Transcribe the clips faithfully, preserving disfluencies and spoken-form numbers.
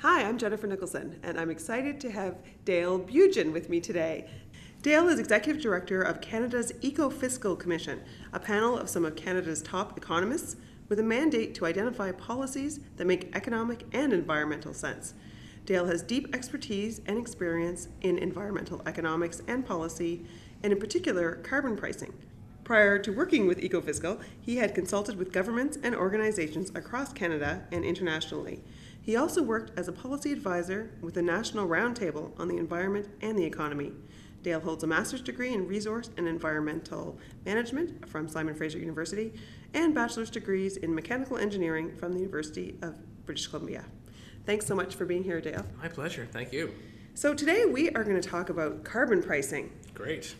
Hi, I'm Jennifer Nicholson, and I'm excited to have Dale Bugin with me today. Dale is Executive Director of Canada's Ecofiscal Commission, a panel of some of Canada's top economists with a mandate to identify policies that make economic and environmental sense. Dale has deep expertise and experience in environmental economics and policy, and in particular, carbon pricing. Prior to working with Ecofiscal, he had consulted with governments and organizations across Canada and internationally. He also worked as a policy advisor with the National Roundtable on the Environment and the Economy. Dale holds a master's degree in resource and environmental management from Simon Fraser University and bachelor's degrees in mechanical engineering from the University of British Columbia. Thanks so much for being here, Dale. My pleasure. Thank you. So today we are going to talk about carbon pricing. Great.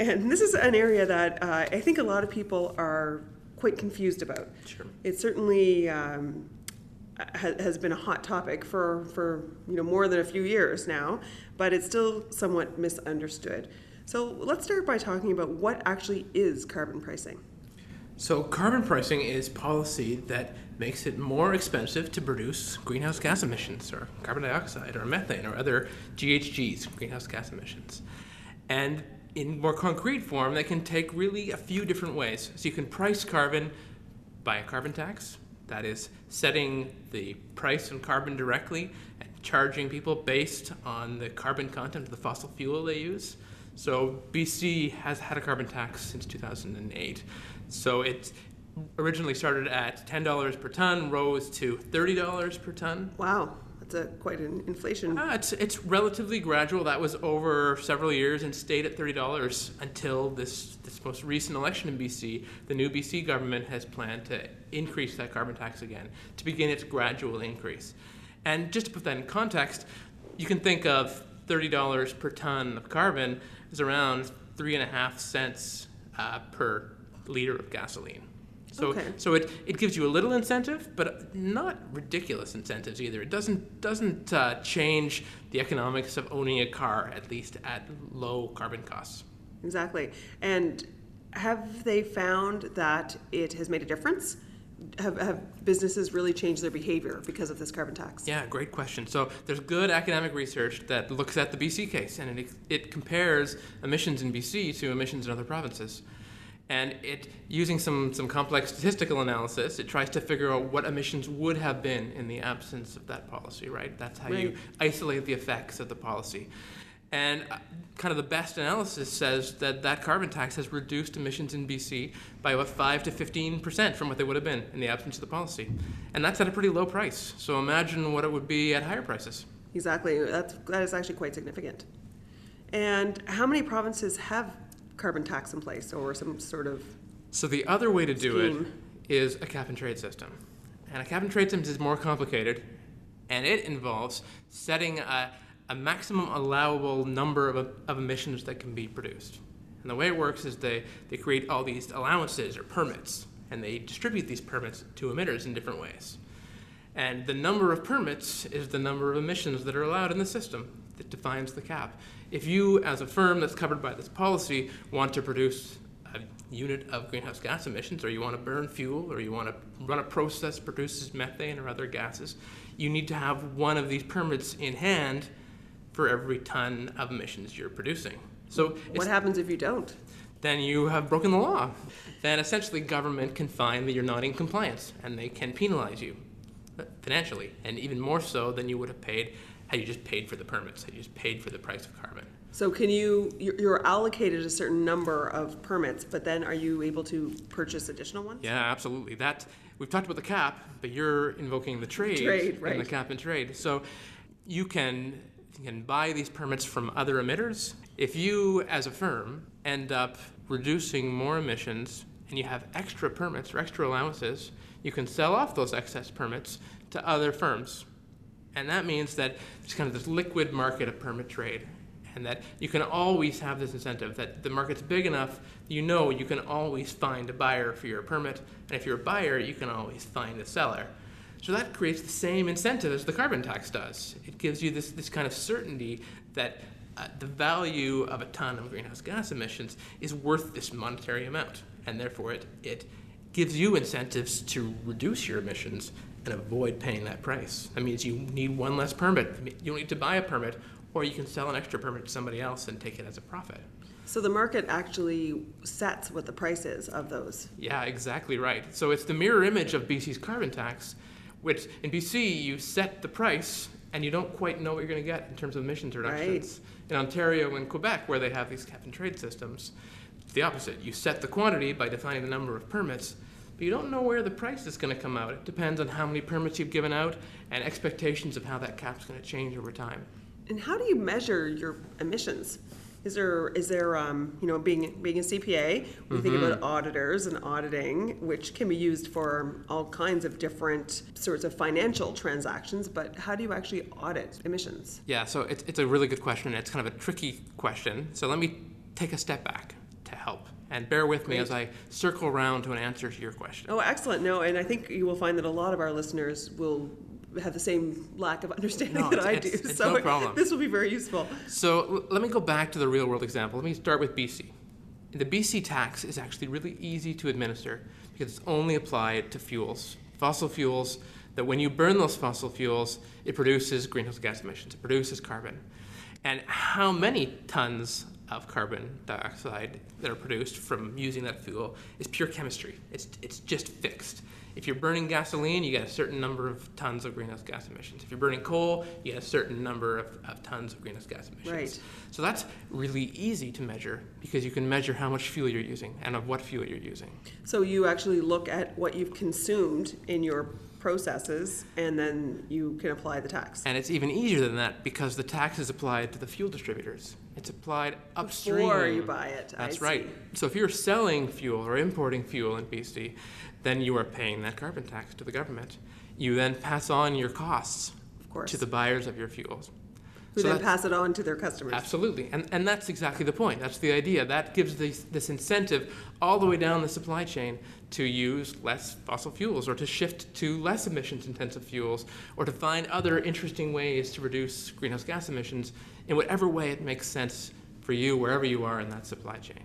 And this is an area that uh, I think a lot of people are quite confused about. Sure. It certainly um, ha has been a hot topic for, for you know, more than a few years now, but it's still somewhat misunderstood. So let's start by talking about what actually is carbon pricing. So carbon pricing is policy that makes it more expensive to produce greenhouse gas emissions, or carbon dioxide, or methane, or other G H Gs, greenhouse gas emissions. And in more concrete form, that can take really a few different ways. So you can price carbon by a carbon tax, that is setting the price on carbon directly and charging people based on the carbon content of the fossil fuel they use. So B C has had a carbon tax since two thousand eight. So it originally started at ten dollars per ton, rose to thirty dollars per ton. Wow. It's a, quite an inflation. Uh, it's, it's relatively gradual. That was over several years and stayed at thirty dollars until this, this most recent election in B C. The new B C government has planned to increase that carbon tax again to begin its gradual increase. And just to put that in context, you can think of thirty dollars per ton of carbon as around three and a half cents uh, per liter of gasoline. So, okay. so it, it gives you a little incentive, but not ridiculous incentives either. It doesn't, doesn't uh, change the economics of owning a car, at least at low carbon costs. Exactly. And have they found that it has made a difference? Have, have businesses really changed their behavior because of this carbon tax? Yeah, great question. So there's good academic research that looks at the B C case, and it, it compares emissions in B C to emissions in other provinces. And it, using some, some complex statistical analysis, it tries to figure out what emissions would have been in the absence of that policy, right? That's how right. you isolate the effects of the policy. And kind of the best analysis says that that carbon tax has reduced emissions in B C by about five to fifteen percent from what they would have been in the absence of the policy. And that's at a pretty low price. So imagine what it would be at higher prices. Exactly. That's, that is actually quite significant. And how many provinces have carbon tax in place or some sort of So the other way to do scheme. It is a cap and trade system. And a cap and trade system is more complicated, and it involves setting a, a maximum allowable number of, of emissions that can be produced. And the way it works is they, they create all these allowances or permits, and they distribute these permits to emitters in different ways. And the number of permits is the number of emissions that are allowed in the system that defines the cap. If you, as a firm that's covered by this policy, want to produce a unit of greenhouse gas emissions, or you want to burn fuel, or you want to run a process that produces methane or other gases, you need to have one of these permits in hand for every ton of emissions you're producing. So what happens if you don't? Then you have broken the law. Then essentially government can find that you're not in compliance, and they can penalize you financially, and even more so than you would have paid had you just paid for the permits, had you just paid for the price of carbon. So can you, you're allocated a certain number of permits, but then are you able to purchase additional ones? Yeah, absolutely. That, we've talked about the cap, but you're invoking the trade, trade right. and the cap and trade. So you can, you can buy these permits from other emitters. If you, as a firm, end up reducing more emissions and you have extra permits or extra allowances, you can sell off those excess permits to other firms. And that means that it's kind of this liquid market of permit trade, and that you can always have this incentive that the market's big enough, you know you can always find a buyer for your permit, and if you're a buyer, you can always find a seller. So that creates the same incentive as the carbon tax does. It gives you this, this kind of certainty that uh, the value of a ton of greenhouse gas emissions is worth this monetary amount, and therefore it, it gives you incentives to reduce your emissions and avoid paying that price. That means you need one less permit. You don't need to buy a permit, or you can sell an extra permit to somebody else and take it as a profit. So the market actually sets what the price is of those. Yeah, exactly right. So it's the mirror image of B C's carbon tax, which in B C you set the price and you don't quite know what you're going to get in terms of emissions reductions. Right. In Ontario and Quebec, where they have these cap and trade systems, it's the opposite. You set the quantity by defining the number of permits, but you don't know where the price is going to come out. It depends on how many permits you've given out and expectations of how that cap's going to change over time. And how do you measure your emissions? Is there, is there um, you know, being, being a C P A, we mm-hmm. think about auditors and auditing, which can be used for all kinds of different sorts of financial transactions, but how do you actually audit emissions? Yeah, so it's, it's a really good question. It's kind of a tricky question. So let me take a step back to help. And bear with me Great. as I circle around to an answer to your question. Oh, excellent. No, and I think you will find that a lot of our listeners will have the same lack of understanding no, that I do. It's so no problem. This will be very useful. So l- let me go back to the real world example. Let me start with B C. The B C tax is actually really easy to administer because it's only applied to fuels, fossil fuels, that when you burn those fossil fuels, it produces greenhouse gas emissions, it produces carbon. And how many tons of carbon dioxide that are produced from using that fuel is pure chemistry. It's, it's just fixed. If you're burning gasoline, you get a certain number of tons of greenhouse gas emissions. If you're burning coal, you get a certain number of, of tons of greenhouse gas emissions. Right. So that's really easy to measure because you can measure how much fuel you're using and of what fuel you're using. So you actually look at what you've consumed in your processes, and then you can apply the tax. And it's even easier than that because the tax is applied to the fuel distributors. It's applied upstream. Before you buy it. That's right. So if you're selling fuel or importing fuel in B C, then you are paying that carbon tax to the government. You then pass on your costs of course. to the buyers of your fuels. Who so then pass it on to their customers. Absolutely. And and that's exactly the point. That's the idea. That gives this, this incentive all the way down the supply chain to use less fossil fuels or to shift to less emissions-intensive fuels or to find other interesting ways to reduce greenhouse gas emissions in whatever way it makes sense for you, wherever you are in that supply chain.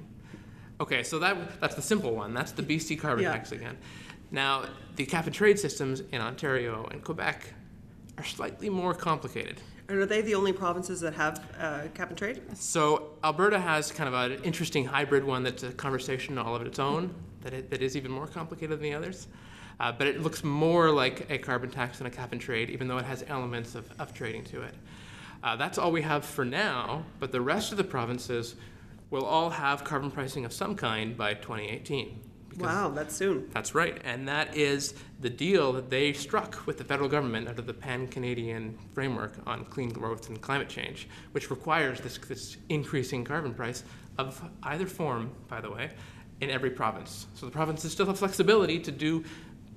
Okay, so that that's the simple one. That's the B C carbon yeah. tax again. Now, the cap-and-trade systems in Ontario and Quebec are slightly more complicated. And are they the only provinces that have uh, cap and trade? So Alberta has kind of an interesting hybrid one that's a conversation all of its own that it, that is even more complicated than the others. Uh, but it looks more like a carbon tax than a cap and trade, even though it has elements of, of trading to it. Uh, that's all we have for now, but the rest of the provinces will all have carbon pricing of some kind by twenty eighteen. Wow, that's soon. That's right. And that is the deal that they struck with the federal government under the Pan-Canadian Framework on Clean Growth and Climate Change, which requires this, this increasing carbon price of either form, by the way, in every province. So the provinces still have flexibility to do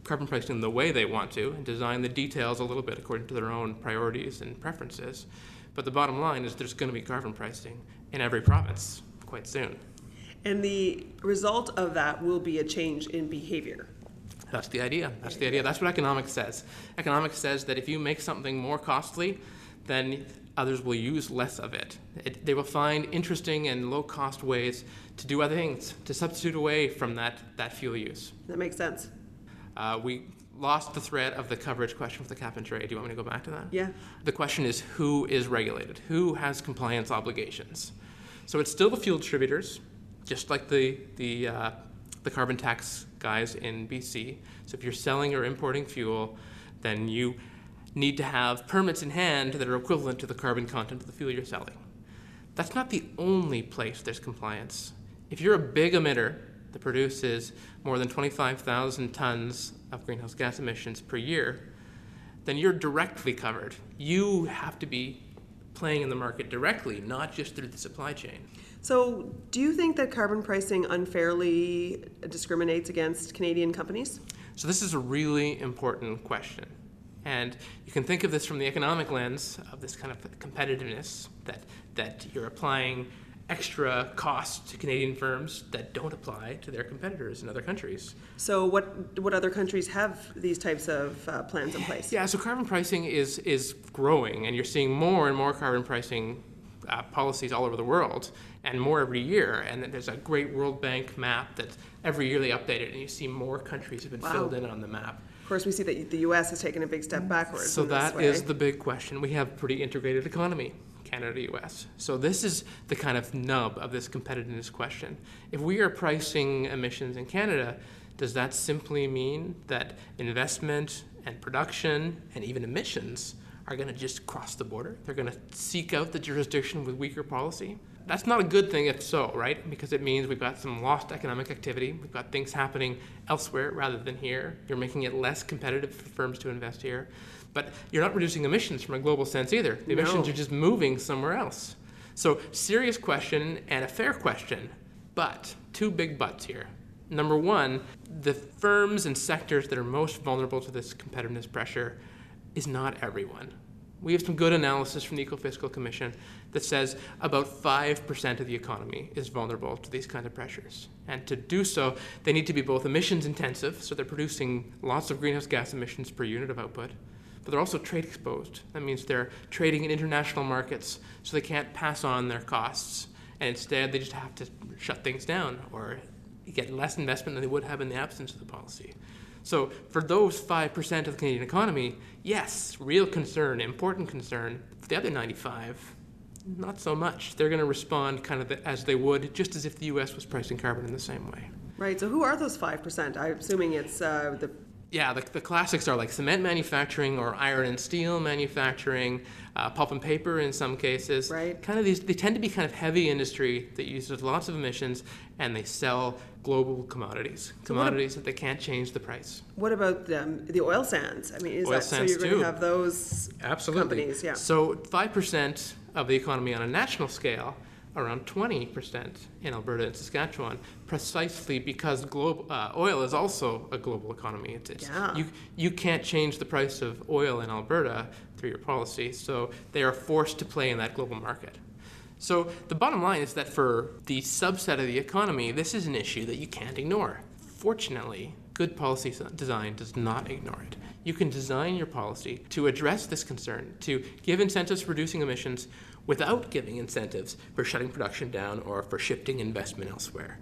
carbon pricing the way they want to and design the details a little bit according to their own priorities and preferences. But the bottom line is there's going to be carbon pricing in every province quite soon. And the result of that will be a change in behavior. That's the idea. That's the idea. That's what economics says. Economics says that if you make something more costly, then others will use less of it. It they will find interesting and low-cost ways to do other things, to substitute away from that, that fuel use. That makes sense. Uh, we lost the thread of the coverage question for the cap and trade. Do you want me to go back to that? Yeah. The question is, who is regulated? Who has compliance obligations? So it's still the fuel distributors, just like the the, uh, the carbon tax guys in B C. So if you're selling or importing fuel, then you need to have permits in hand that are equivalent to the carbon content of the fuel you're selling. That's not the only place there's compliance. If you're a big emitter that produces more than twenty-five thousand tons of greenhouse gas emissions per year, then you're directly covered. You have to be playing in the market directly, not just through the supply chain. So do you think that carbon pricing unfairly discriminates against Canadian companies? So this is a really important question. And you can think of this from the economic lens of this kind of competitiveness that, that you're applying extra costs to Canadian firms that don't apply to their competitors in other countries. So what what other countries have these types of uh, plans in place? Yeah, so carbon pricing is is growing, and you're seeing more and more carbon pricing Uh, policies all over the world, and more every year. And there's a great World Bank map that every year they update it, and you see more countries have been wow. filled in on the map. Of course, we see that the U S has taken a big step backwards. So that is the big question. We have a pretty integrated economy, Canada U S. So this is the kind of nub of this competitiveness question. If we are pricing emissions in Canada, does that simply mean that investment and production and even emissions are going to just cross the border? They're going to seek out the jurisdiction with weaker policy? That's not a good thing if so, right? Because it means we've got some lost economic activity. We've got things happening elsewhere rather than here. You're making it less competitive for firms to invest here. But you're not reducing emissions from a global sense either. The emissions no. are just moving somewhere else. So serious question and a fair question, but two big buts here. Number one, the firms and sectors that are most vulnerable to this competitiveness pressure is not everyone. We have some good analysis from the Ecofiscal Commission that says about five percent of the economy is vulnerable to these kinds of pressures. And to do so, they need to be both emissions intensive, so they're producing lots of greenhouse gas emissions per unit of output, but they're also trade exposed. That means they're trading in international markets, so they can't pass on their costs. And instead, they just have to shut things down or get less investment than they would have in the absence of the policy. So for those five percent of the Canadian economy, yes, real concern, important concern. For the other ninety-five, not so much. They're going to respond kind of the, as they would, just as if the U S was pricing carbon in the same way. Right, so who are those five percent? I'm assuming it's uh, the... Yeah, the, the classics are like cement manufacturing or iron and steel manufacturing, uh, pulp and paper in some cases. Right. Kind of these, they tend to be kind of heavy industry that uses lots of emissions, and they sell global commodities, commodities so what, that they can't change the price. What about um, the oil sands? I mean, is oil that sands so you're going to have those Absolutely. companies? Yeah. So five percent of the economy on a national scale, around twenty percent in Alberta and Saskatchewan, precisely because global uh, oil is also a global economy. It's, it's, yeah. you, you can't change the price of oil in Alberta through your policy, so they are forced to play in that global market. So the bottom line is that for the subset of the economy, this is an issue that you can't ignore. Fortunately, good policy design does not ignore it. You can design your policy to address this concern, to give incentives for reducing emissions without giving incentives for shutting production down or for shifting investment elsewhere.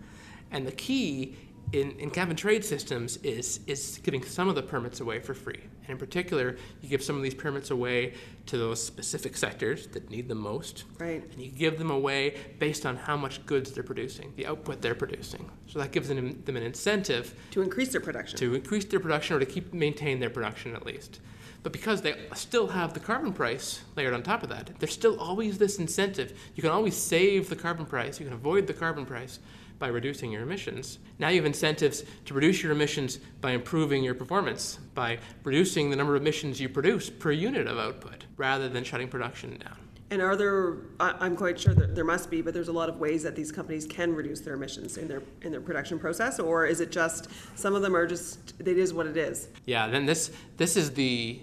And the key in, in cap and trade systems is, is giving some of the permits away for free. And in particular, you give some of these permits away to those specific sectors that need them most. Right. And you give them away based on how much goods they're producing, the output they're producing. So that gives them, them an incentive to increase their production. To increase their production or to keep maintain their production at least. But because they still have the carbon price layered on top of that, there's still always this incentive. You can always save the carbon price. You can avoid the carbon price by reducing your emissions. Now you have incentives to reduce your emissions by improving your performance, by reducing the number of emissions you produce per unit of output, rather than shutting production down. And are there, I'm quite sure that there must be, but there's a lot of ways that these companies can reduce their emissions in their in their production process, or is it just, some of them are just, it is what it is? Yeah, then this, this is the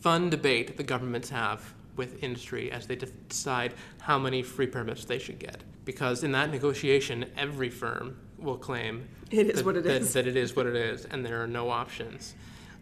fun debate that the governments have with industry as they decide how many free permits they should get. Because in that negotiation, every firm will claim it is that, what it that, is. that it is what it is, and there are no options.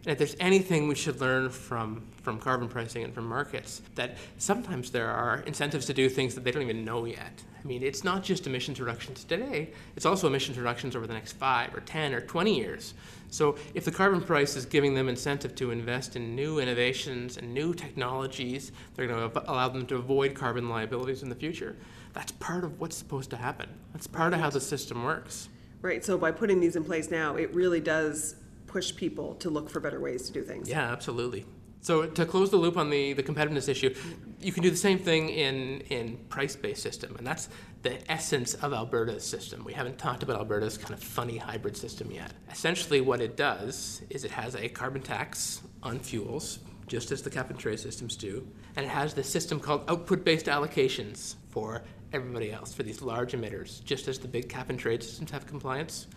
And if there's anything we should learn from, from carbon pricing and from markets, that sometimes there are incentives to do things that they don't even know yet. I mean, it's not just emissions reductions today, it's also emissions reductions over the next five or ten or twenty years. So if the carbon price is giving them incentive to invest in new innovations and new technologies, they're going to allow them to avoid carbon liabilities in the future. That's part of what's supposed to happen. That's part of how the system works. Right, so by putting these in place now, it really does push people to look for better ways to do things. Yeah, absolutely. So to close the loop on the, the competitiveness issue, you can do the same thing in, in price-based system, and that's the essence of Alberta's system. We haven't talked about Alberta's kind of funny hybrid system yet. Essentially what it does is it has a carbon tax on fuels, just as the cap and trade systems do, and it has this system called output-based allocations for everybody else, for these large emitters, just as the big cap and trade systems have compliance.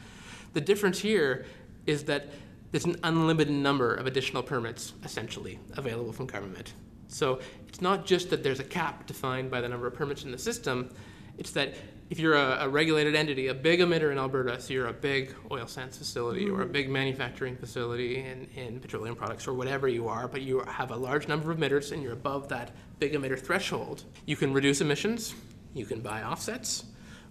The difference here is that there's an unlimited number of additional permits, essentially, available from government. So it's not just that there's a cap defined by the number of permits in the system, it's that if you're a, a regulated entity, a big emitter in Alberta, so you're a big oil sands facility or a big manufacturing facility in, in petroleum products or whatever you are, but you have a large number of emitters and you're above that big emitter threshold, you can reduce emissions, you can buy offsets,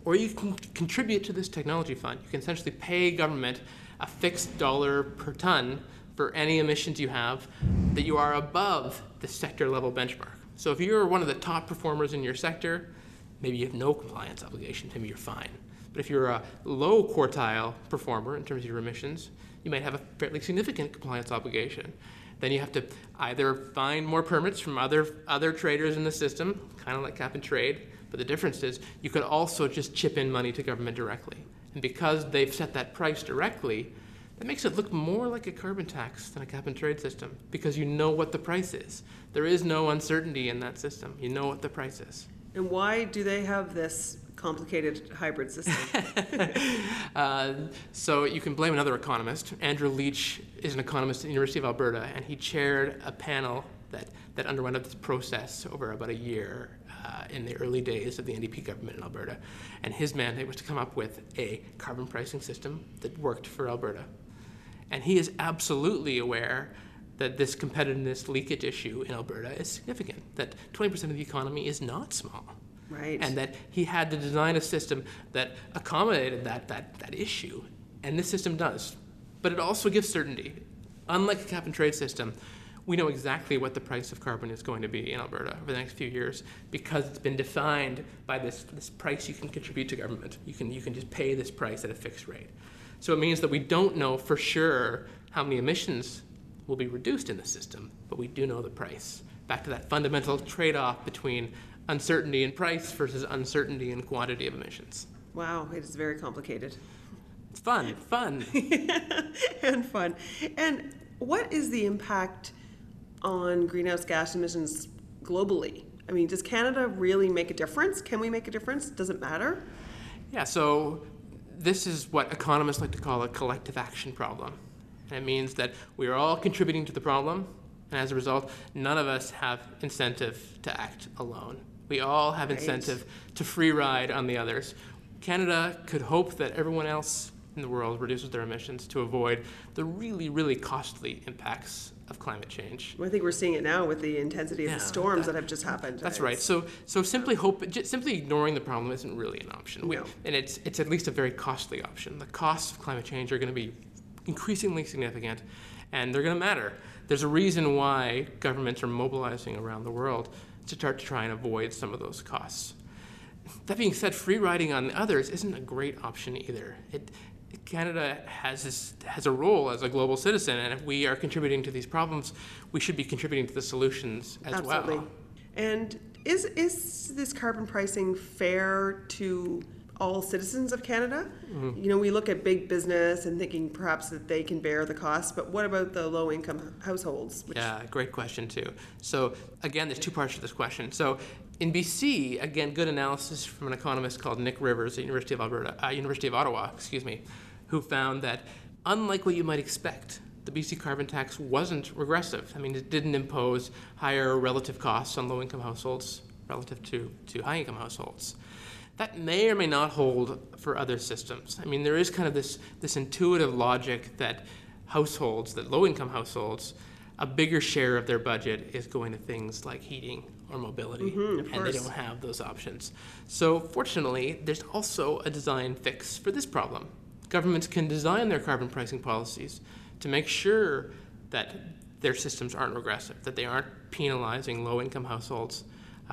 or you can contribute to this technology fund. You can essentially pay government a fixed dollar per ton for any emissions you have, that you are above the sector level benchmark. So if you're one of the top performers in your sector, maybe you have no compliance obligations, maybe you're fine. But if you're a low quartile performer in terms of your emissions, you might have a fairly significant compliance obligation. Then you have to either find more permits from other, other traders in the system, kind of like cap and trade, but the difference is you could also just chip in money to government directly. And because they've set that price directly, that makes it look more like a carbon tax than a cap and trade system, because you know what the price is. There is no uncertainty in that system. You know what the price is. And why do they have this complicated hybrid system? uh, so you can blame another economist. Andrew Leach is an economist at the University of Alberta, and he chaired a panel that, that underwent this process over about a year uh, in the early days of the N D P government in Alberta. And his mandate was to come up with a carbon pricing system that worked for Alberta. And he is absolutely aware that this competitiveness leakage issue in Alberta is significant, that twenty percent of the economy is not small. Right. And that he had to design a system that accommodated that, that, that issue, and this system does. But it also gives certainty. Unlike a cap and trade system, we know exactly what the price of carbon is going to be in Alberta over the next few years, because it's been defined by this, this price you can contribute to government. You can, you can just pay this price at a fixed rate. So it means that we don't know for sure how many emissions will be reduced in the system, but we do know the price. Back to that fundamental trade-off between uncertainty in price versus uncertainty in quantity of emissions. Wow, it is very complicated. It's fun, fun. and fun. And what is the impact on greenhouse gas emissions globally? I mean, does Canada really make a difference? Can we make a difference? Does it matter? Yeah, so this is what economists like to call a collective action problem. And it means that we are all contributing to the problem, and as a result, none of us have incentive to act alone. We all have incentive right. to free ride on the others. Canada could hope that everyone else in the world reduces their emissions to avoid the really, really costly impacts of climate change. Well, I think we're seeing it now with the intensity of yeah, the storms that, that have just happened. That's it's, right. So, so simply hope, simply ignoring the problem isn't really an option. No. We, and it's, it's at least a very costly option. The costs of climate change are going to be increasingly significant, and they're going to matter. There's a reason why governments are mobilizing around the world to start to try and avoid some of those costs. That being said, free riding on others isn't a great option either. It, Canada has, this, has a role as a global citizen, and if we are contributing to these problems, we should be contributing to the solutions as Absolutely. well. And is, is this carbon pricing fair to all citizens of Canada? Mm-hmm. You know, we look at big business and thinking perhaps that they can bear the cost, but what about the low-income households? Which... Yeah, great question too. So again, there's two parts to this question. So in B C, again, good analysis from an economist called Nick Rivers at University of Alberta, uh, University of Ottawa, excuse me, who found that unlike what you might expect, the B C carbon tax wasn't regressive. I mean, it didn't impose higher relative costs on low-income households relative to, to high-income households. That may or may not hold for other systems. I mean, there is kind of this, this intuitive logic that households, that low-income households, a bigger share of their budget is going to things like heating or mobility, mm-hmm, and they don't have those options. So fortunately, there's also a design fix for this problem. Governments can design their carbon pricing policies to make sure that their systems aren't regressive, that they aren't penalizing low-income households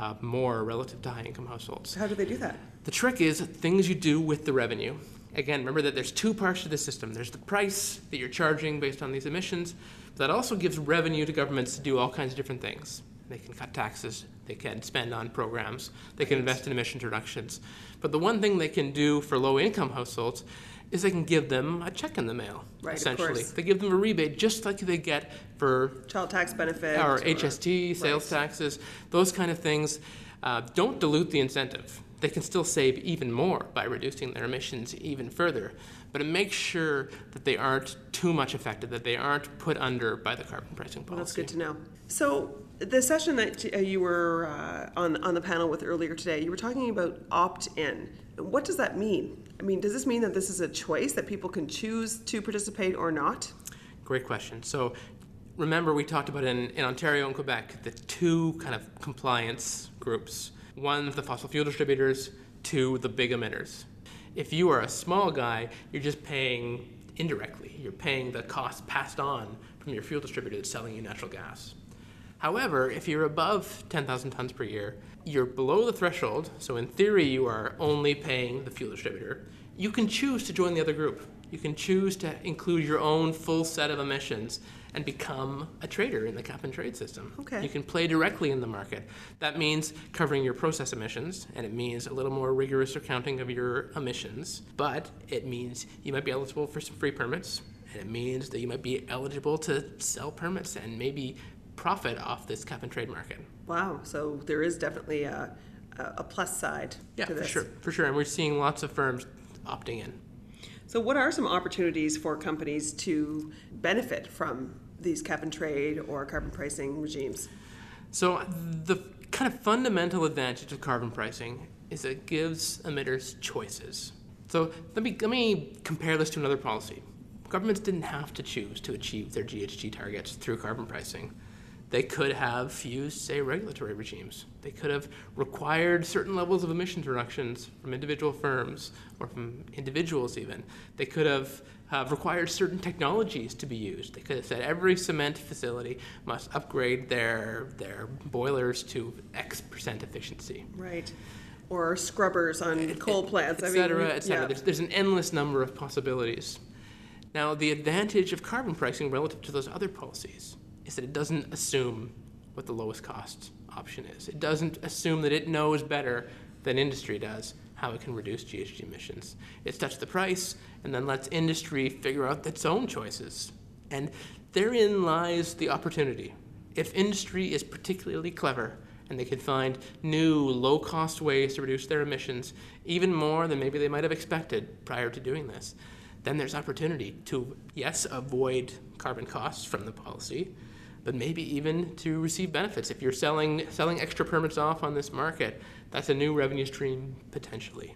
Uh, more relative to high-income households. How do they do that? The trick is things you do with the revenue. Again, remember that there's two parts to the system. There's the price that you're charging based on these emissions, but that also gives revenue to governments to do all kinds of different things. They can cut taxes, they can spend on programs, they can invest in emissions reductions. But the one thing they can do for low-income households is they can give them a check in the mail, right, essentially. Of course. They give them a rebate just like they get for child tax benefit or, or H S T, sales right. taxes, those kind of things. Uh, don't dilute the incentive. They can still save even more by reducing their emissions even further, but make sure that they aren't too much affected, that they aren't put under by the carbon pricing policy. Well, that's good to know. So the session that you were uh, on, on the panel with earlier today, you were talking about opt-in. What does that mean? I mean, does this mean that this is a choice, that people can choose to participate or not? Great question. So remember we talked about in, in Ontario and Quebec, the two kind of compliance groups. One, the fossil fuel distributors, two, the big emitters. If you are a small guy, you're just paying indirectly. You're paying the cost passed on from your fuel distributor that's selling you natural gas. However, if you're above ten thousand tons per year, you're below the threshold, so in theory you are only paying the fuel distributor. You can choose to join the other group. You can choose to include your own full set of emissions and become a trader in the cap and trade system. Okay. You can play directly in the market. That means covering your process emissions, and it means a little more rigorous accounting of your emissions, but it means you might be eligible for some free permits, and it means that you might be eligible to sell permits and maybe profit off this cap and trade market. Wow, so there is definitely a, a plus side yeah, to this. Yeah, for sure, for sure, and we're seeing lots of firms opting in. So what are some opportunities for companies to benefit from these cap and trade or carbon pricing regimes? So the kind of fundamental advantage of carbon pricing is it gives emitters choices. So let me, let me compare this to another policy. Governments didn't have to choose to achieve their G H G targets through carbon pricing. They could have used, say, regulatory regimes. They could have required certain levels of emissions reductions from individual firms or from individuals even. They could have uh, required certain technologies to be used. They could have said every cement facility must upgrade their, their boilers to X percent efficiency. Right. Or scrubbers on it, coal it, plants. Et cetera, I mean, et cetera. Yeah. There's, there's an endless number of possibilities. Now, the advantage of carbon pricing relative to those other policies is that it doesn't assume what the lowest cost option is. It doesn't assume that it knows better than industry does how it can reduce G H G emissions. It sets the price and then lets industry figure out its own choices. And therein lies the opportunity. If industry is particularly clever and they can find new low-cost ways to reduce their emissions even more than maybe they might have expected prior to doing this, then there's opportunity to, yes, avoid carbon costs from the policy, but maybe even to receive benefits. If you're selling selling extra permits off on this market, that's a new revenue stream potentially.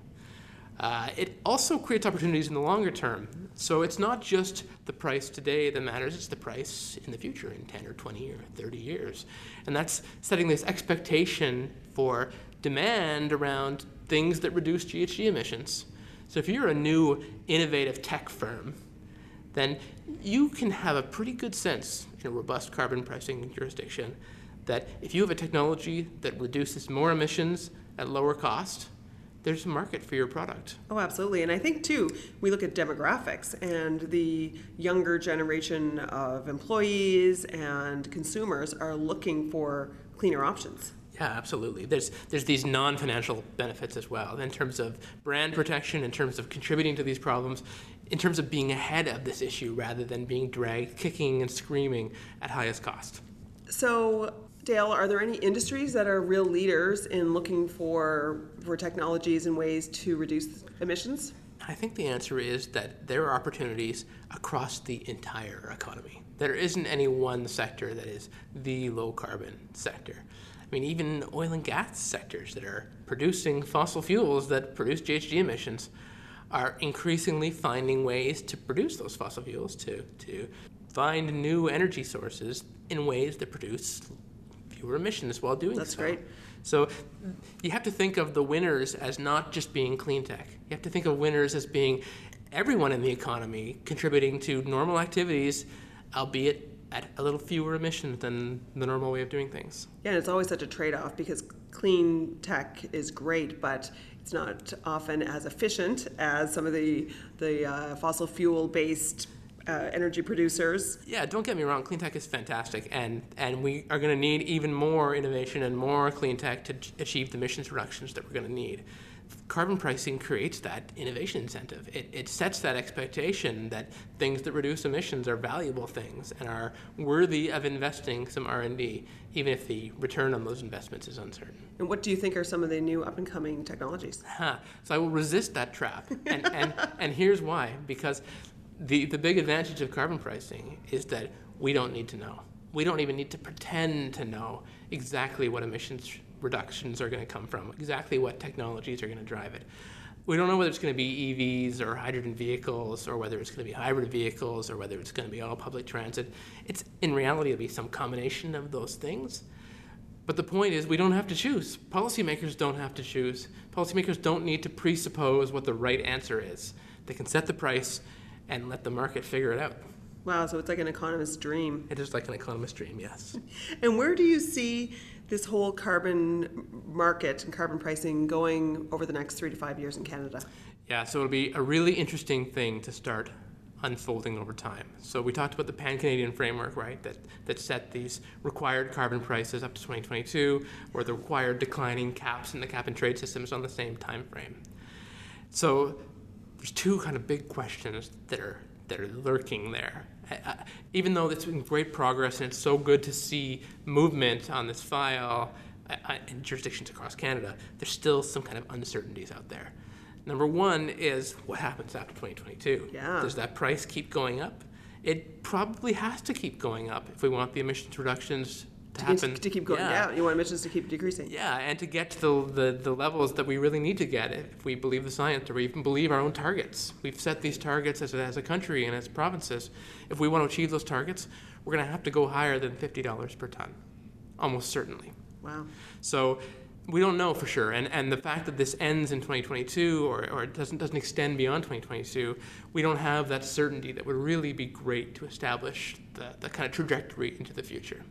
Uh, it also creates opportunities in the longer term. So it's not just the price today that matters, it's the price in the future in ten or twenty or thirty years. And that's setting this expectation for demand around things that reduce G H G emissions. So if you're a new innovative tech firm, then you can have a pretty good sense in a robust carbon pricing jurisdiction that if you have a technology that reduces more emissions at lower cost, there's a market for your product. Oh, absolutely. And I think, too, we look at demographics and the younger generation of employees and consumers are looking for cleaner options. Yeah, absolutely. There's there's these non-financial benefits as well in terms of brand protection, in terms of contributing to these problems, in terms of being ahead of this issue rather than being dragged kicking and screaming at highest cost. So, Dale, are there any industries that are real leaders in looking for, for technologies and ways to reduce emissions? I think the answer is that there are opportunities across the entire economy. There isn't any one sector that is the low-carbon sector. I mean, even oil and gas sectors that are producing fossil fuels that produce G H G emissions are increasingly finding ways to produce those fossil fuels, to, to find new energy sources in ways that produce fewer emissions while doing so. That's great. So you have to think of the winners as not just being clean tech. You have to think of winners as being everyone in the economy contributing to normal activities, albeit at a little fewer emissions than the normal way of doing things. Yeah, and it's always such a trade-off because clean tech is great, but it's not often as efficient as some of the the uh, fossil fuel-based uh, energy producers. Yeah, don't get me wrong, clean tech is fantastic, and, and we are going to need even more innovation and more clean tech to achieve the emissions reductions that we're going to need. Carbon pricing creates that innovation incentive. It, it sets that expectation that things that reduce emissions are valuable things and are worthy of investing some R and D, even if the return on those investments is uncertain. And what do you think are some of the new up-and-coming technologies? Huh. So I will resist that trap, and, and, and here's why. Because the, the big advantage of carbon pricing is that we don't need to know. We don't even need to pretend to know exactly what emissions reductions are going to come from, exactly what technologies are going to drive it. We don't know whether it's going to be E Vs or hydrogen vehicles or whether it's going to be hybrid vehicles or whether it's going to be all public transit. It's, in reality, it'll be some combination of those things. But the point is we don't have to choose. Policymakers don't have to choose. Policymakers don't need to presuppose what the right answer is. They can set the price and let the market figure it out. Wow, so it's like an economist's dream. It is like an economist's dream, yes. And where do you see this whole carbon market and carbon pricing going over the next three to five years in Canada? Yeah, so it'll be a really interesting thing to start unfolding over time. So we talked about the Pan-Canadian Framework, right, that, that set these required carbon prices up to twenty twenty-two, or the required declining caps in the cap and trade systems on the same time frame. So there's two kind of big questions that are that are lurking there. Uh, even though it's been great progress and it's so good to see movement on this file uh, in jurisdictions across Canada, there's still some kind of uncertainties out there. Number one is what happens after twenty twenty-two? Yeah. Does that price keep going up? It probably has to keep going up if we want the emissions reductions to, to happen. To keep going yeah. down. You want emissions to keep decreasing. Yeah, and to get to the, the, the levels that we really need to get if we believe the science or we even believe our own targets. We've set these targets as, as a country and as provinces. If we want to achieve those targets, we're going to have to go higher than fifty dollars per ton, almost certainly. Wow. So we don't know for sure, and, and the fact that this ends in twenty twenty-two or, or it doesn't, doesn't extend beyond twenty twenty-two, we don't have that certainty that would really be great to establish the, the kind of trajectory into the future.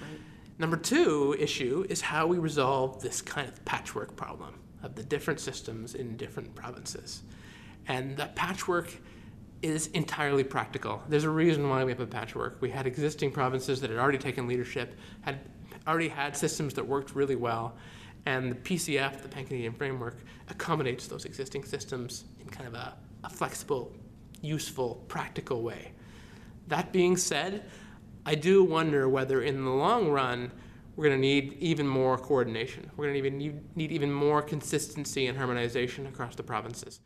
Right. Number two issue is how we resolve this kind of patchwork problem of the different systems in different provinces. And that patchwork is entirely practical. There's a reason why we have a patchwork. We had existing provinces that had already taken leadership, had already had systems that worked really well. And the P C F, the Pan-Canadian Framework, accommodates those existing systems in kind of a, a flexible, useful, practical way. That being said, I do wonder whether in the long run we're going to need even more coordination. We're going to even need, need even more consistency and harmonization across the provinces.